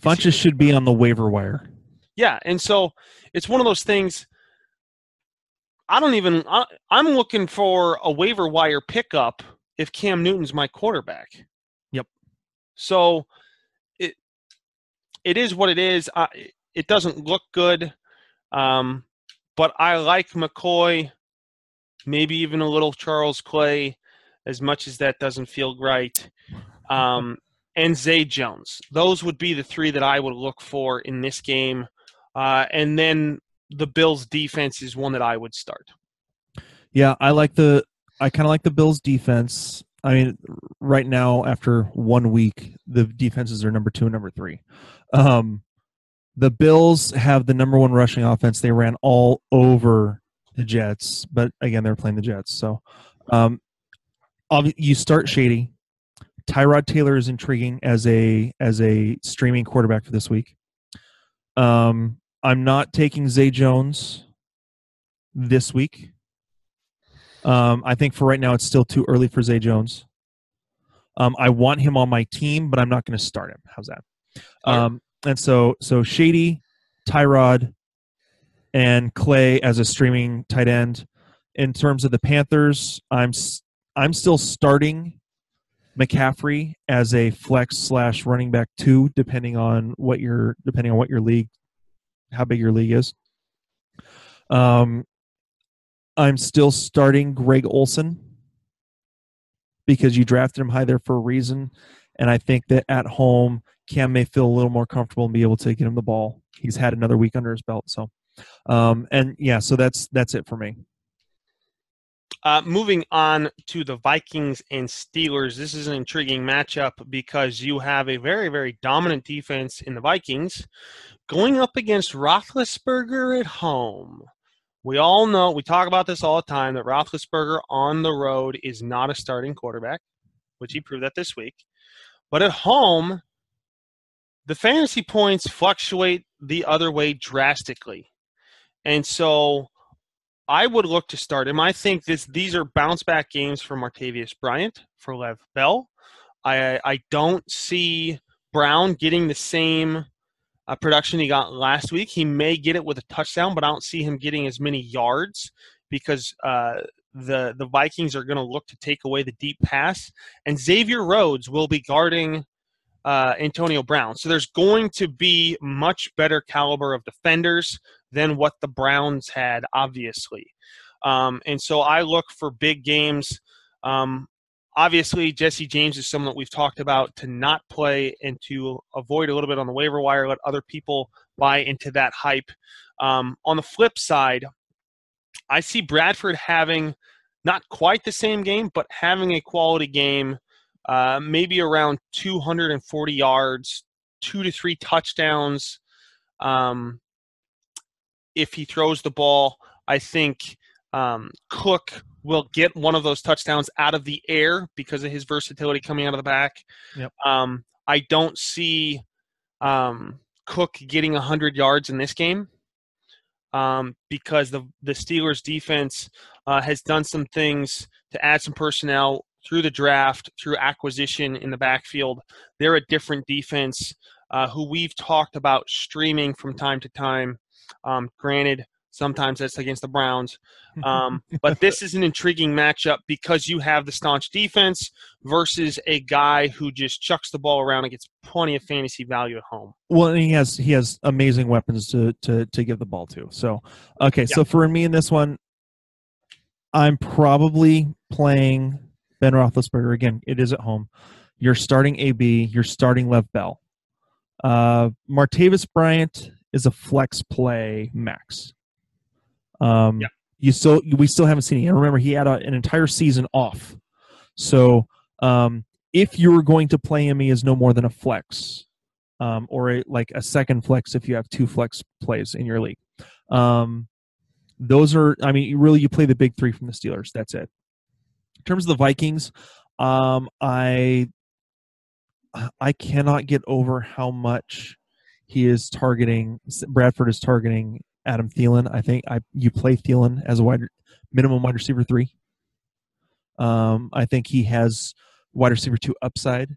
Funchess should be on the waiver wire. Yeah, and so it's one of those things. I'm looking for a waiver wire pickup if Cam Newton's my quarterback. Yep. So it is what it is. It doesn't look good, but I like McCoy. Maybe even a little Charles Clay, as much as that doesn't feel right, and Zay Jones. Those would be the three that I would look for in this game. And then the Bills' defense is one that I would start. Yeah, I kind of like the Bills' defense. I mean, right now, after 1 week, the defenses are number 2 and number 3. The Bills have the number 1 rushing offense. They ran all over the Jets, but again, they're playing the Jets. So, you start Shady. Tyrod Taylor is intriguing as a streaming quarterback for this week. I'm not taking Zay Jones this week. I think for right now it's still too early for Zay Jones. I want him on my team, but I'm not going to start him. How's that? And so Shady, Tyrod, and Clay as a streaming tight end. In terms of the Panthers, I'm still starting McCaffrey as a flex / running back 2, depending on what your league, how big your league is. I'm still starting Greg Olsen because you drafted him high there for a reason, and I think that at home Cam may feel a little more comfortable and be able to get him the ball. He's had another week under his belt, so so that's it for me. Moving on to the Vikings and Steelers. This is an intriguing matchup because you have a very, very dominant defense in the Vikings going up against Roethlisberger at home. We all know, we talk about this all the time, that Roethlisberger on the road is not a starting quarterback, which he proved that this week. But at home, the fantasy points fluctuate the other way drastically. And so I would look to start him. I think these are bounce-back games for Martavius Bryant, for Lev Bell. I don't see Brown getting the same production he got last week. He may get it with a touchdown, but I don't see him getting as many yards because the Vikings are going to look to take away the deep pass. And Xavier Rhodes will be guarding Antonio Brown. So there's going to be much better caliber of defenders than what the Browns had, obviously. And so I look for big games. Obviously, Jesse James is someone that we've talked about to not play and to avoid a little bit on the waiver wire, let other people buy into that hype. On the flip side, I see Bradford having not quite the same game, but having a quality game, maybe around 240 yards, 2 to 3 touchdowns. If he throws the ball, I think Cook will get one of those touchdowns out of the air because of his versatility coming out of the back. Yep. I don't see Cook getting 100 yards in this game because the Steelers' defense has done some things to add some personnel through the draft, through acquisition in the backfield. They're a different defense who we've talked about streaming from time to time. Granted, Sometimes that's against the Browns. But this is an intriguing matchup because you have the staunch defense versus a guy who just chucks the ball around and gets plenty of fantasy value at home. Well, and he has amazing weapons to give the ball to. So, okay, yeah. So for me in this one, I'm probably playing Ben Roethlisberger. Again, it is at home. You're starting AB. You're starting Lev Bell. Martavis Bryant is a flex play max. Yeah. We still haven't seen him. Remember, he had an entire season off. So if you're going to play him, he is no more than a flex or a second flex if you have two flex plays in your league. Those are, I mean, really you play the big three from the Steelers. That's it. In terms of the Vikings, I cannot get over how much Bradford is targeting Adam Thielen. I think you play Thielen as a minimum wide receiver 3. I think he has wide receiver 2 upside.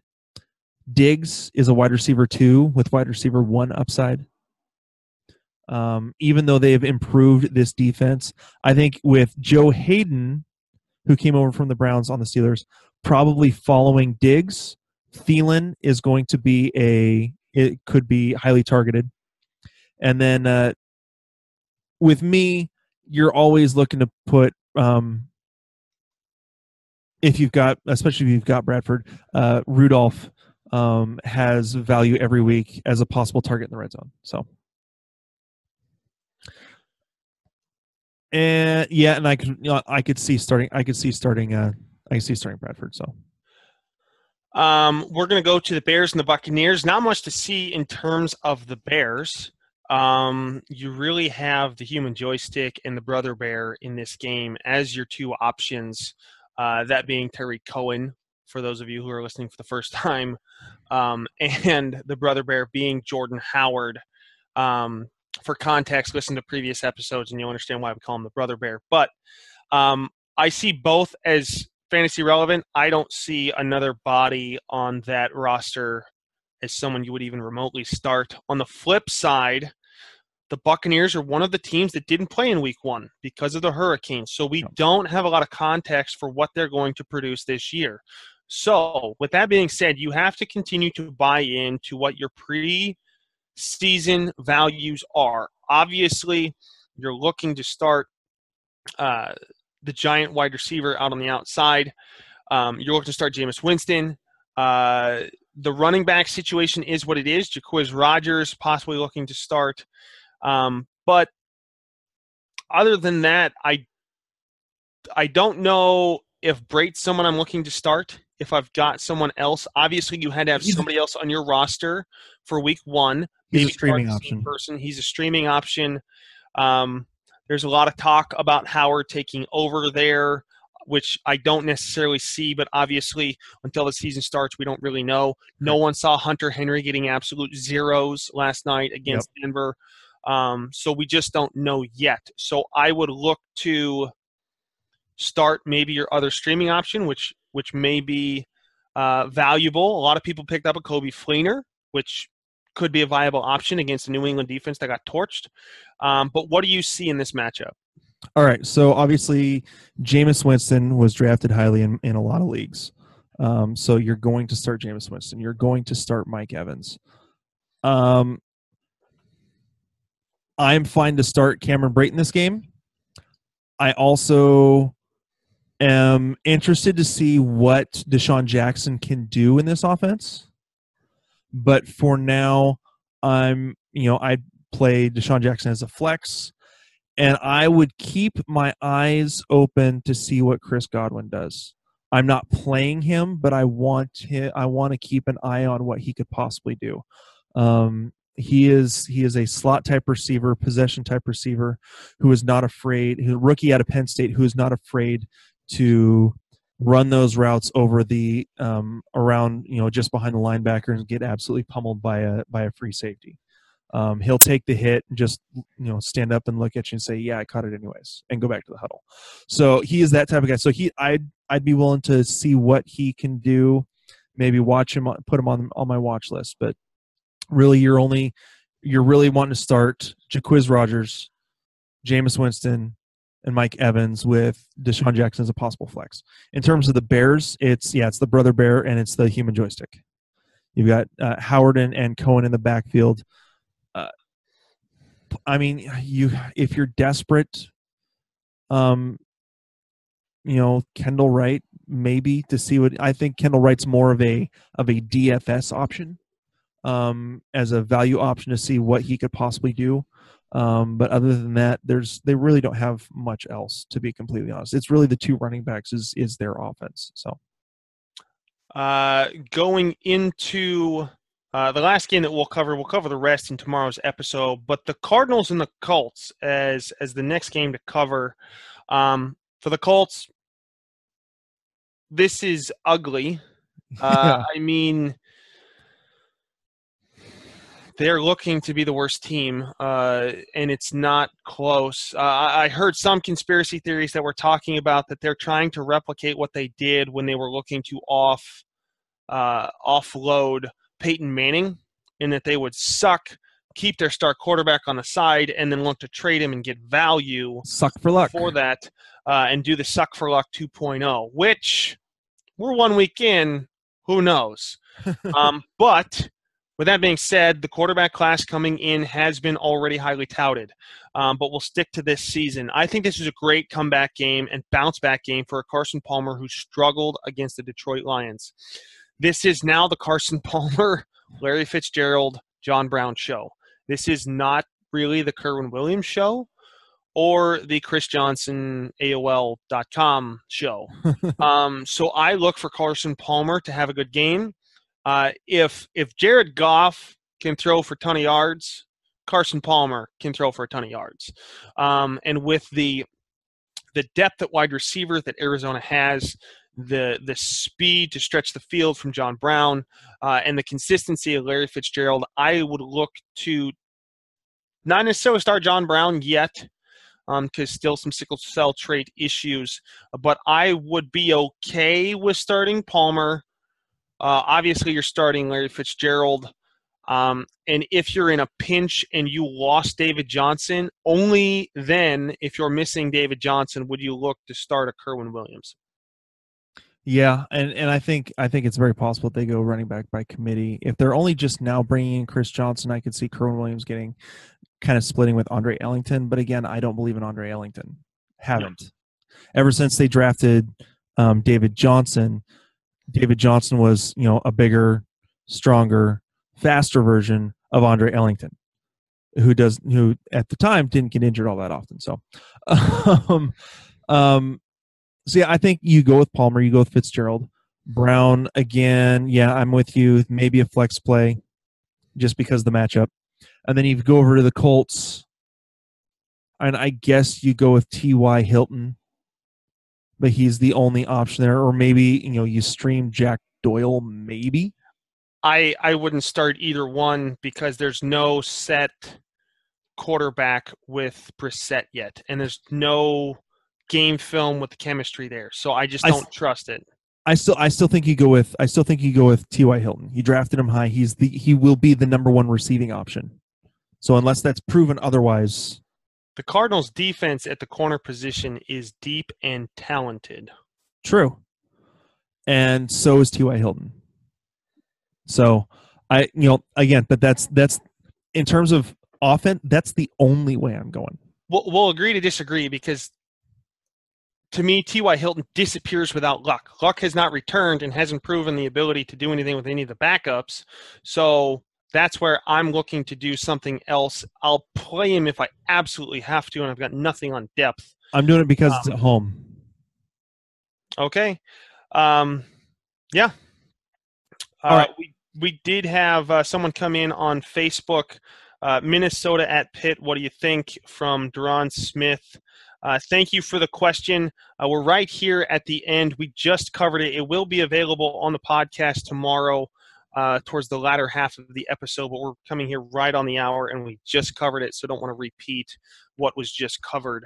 Diggs is a wide receiver 2 with wide receiver 1 upside. Even though they have improved this defense, I think with Joe Hayden, who came over from the Browns on the Steelers, probably following Diggs, Thielen is going to be it could be highly targeted. And then with me, you're always looking to put especially if you've got Bradford, Rudolph has value every week as a possible target in the red zone. So. And yeah, and I could see starting Bradford. So we're going to go to the Bears and the Buccaneers. Not much to see in terms of the Bears. You really have the human joystick and the brother bear in this game as your two options, that being Tarik Cohen, for those of you who are listening for the first time, and the brother bear being Jordan Howard. For context, listen to previous episodes and you'll understand why we call him the brother bear. But I see both as fantasy relevant. I don't see another body on that roster as someone you would even remotely start. On the flip side, the Buccaneers are one of the teams that didn't play in week 1 because of the hurricane. So we don't have a lot of context for what they're going to produce this year. So with that being said, you have to continue to buy into what your pre-season values are. Obviously, you're looking to start the giant wide receiver out on the outside. You're looking to start Jameis Winston. The running back situation is what it is. Jacquizz Rodgers possibly looking to start. But other than that, I don't know if Brate's someone I'm looking to start, if I've got someone else. Obviously, you had to have somebody else on your roster for week 1. He's a streaming option. He's a streaming option. There's a lot of talk about Howard taking over there, which I don't necessarily see, but obviously until the season starts, we don't really know. No one saw Hunter Henry getting absolute zeros last night against Denver. So we just don't know yet. So I would look to start maybe your other streaming option, which may be valuable. A lot of people picked up a Coby Fleener, which could be a viable option against the New England defense that got torched. But what do you see in this matchup? All right, so obviously Jameis Winston was drafted highly in a lot of leagues. So you're going to start Jameis Winston. You're going to start Mike Evans. I'm fine to start Cameron Brate in this game. I also am interested to see what Deshaun Jackson can do in this offense. But for now, I play Deshaun Jackson as a flex, and I would keep my eyes open to see what Chris Godwin does. I'm not playing him, but I want to keep an eye on what he could possibly do. He is a slot type receiver, possession type receiver who is not afraid. He's a rookie out of Penn State who is not afraid to run those routes over the just behind the linebacker and get absolutely pummeled by a free safety. He'll take the hit and just stand up and look at you and say, "Yeah, I caught it anyways," and go back to the huddle. So he is that type of guy. So I'd be willing to see what he can do, maybe watch him, put him on my watch list. But really, you're really wanting to start Jacquizz Rodgers, Jameis Winston and Mike Evans with Deshaun Jackson as a possible flex. In terms of the Bears, it's the brother bear, and it's the human joystick. You've got Howard and Cohen in the backfield. I mean, if you're desperate, Kendall Wright, maybe, to see what I think Kendall Wright's more of a DFS option, as a value option to see what he could possibly do. But other than that, they really don't have much else, to be completely honest. It's really the two running backs is their offense. So, going into the last game that we'll cover the rest in tomorrow's episode. But the Cardinals and the Colts as the next game to cover. For the Colts, this is ugly. I mean, they're looking to be the worst team, and it's not close. I heard some conspiracy theories that were talking about that they're trying to replicate what they did when they were looking to offload Peyton Manning, and that they would suck, keep their star quarterback on the side, and then look to trade him and get value. Suck for luck. For that, and do the suck for luck 2.0, which we're 1 week in. Who knows? But – with that being said, the quarterback class coming in has been already highly touted, but we'll stick to this season. I think this is a great comeback game and bounce-back game for Carson Palmer, who struggled against the Detroit Lions. This is now the Carson Palmer, Larry Fitzgerald, John Brown show. This is not really the Kerwin Williams show or the Chris Johnson AOL.com show. So I look for Carson Palmer to have a good game. If Jared Goff can throw for a ton of yards, Carson Palmer can throw for a ton of yards. And with the depth at wide receiver that Arizona has, the speed to stretch the field from John Brown, and the consistency of Larry Fitzgerald, I would look to not necessarily start John Brown yet, because still some sickle cell trait issues, but I would be okay with starting Palmer. Obviously, you're starting Larry Fitzgerald, and if you're in a pinch and you lost David Johnson, only then, if you're missing David Johnson, would you look to start a Kerwin Williams. Yeah, and I think it's very possible they go running back by committee. If they're only just now bringing in Chris Johnson, I could see Kerwin Williams getting kind of splitting with Andre Ellington. But again, I don't believe in Andre Ellington. Haven't. No. Ever since they drafted David Johnson. David Johnson was, a bigger, stronger, faster version of Andre Ellington, who at the time didn't get injured all that often. So, yeah, I think you go with Palmer, you go with Fitzgerald, Brown again. Yeah, I'm with you. Maybe a flex play, just because of the matchup, and then you go over to the Colts, and I guess you go with T.Y. Hilton. But he's the only option there, or maybe you stream Jack Doyle. Maybe I wouldn't start either one because there's no set quarterback with Brissett yet, and there's no game film with the chemistry there. So I just don't trust it. I still think you go with T.Y. Hilton. You drafted him high. He will be the number one receiving option. So unless that's proven otherwise. The Cardinals' defense at the corner position is deep and talented. True. And so is T.Y. Hilton. So, that's in terms of offense, that's the only way I'm going. We'll agree to disagree because, to me, T.Y. Hilton disappears without Luck. Luck has not returned and hasn't proven the ability to do anything with any of the backups. So... that's where I'm looking to do something else. I'll play him if I absolutely have to, and I've got nothing on depth. I'm doing it because it's at home. Okay. Yeah. All right. We did have someone come in on Facebook, Minnesota at Pitt. What do you think? From Duron Smith. Thank you for the question. We're right here at the end. We just covered it. It will be available on the podcast tomorrow. towards the latter half of the episode, but we're coming here right on the hour and we just covered it, so don't want to repeat what was just covered.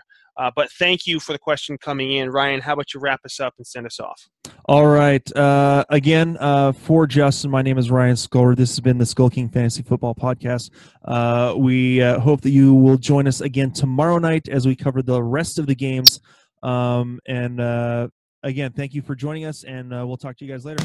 But thank you for the question coming in. Ryan, how about you wrap us up and send us off? All right. Again, for Justin, my name is Ryan Sculler. This has been the Skull King Fantasy Football Podcast. We hope that you will join us again tomorrow night as we cover the rest of the games. Again, thank you for joining us, and we'll talk to you guys later.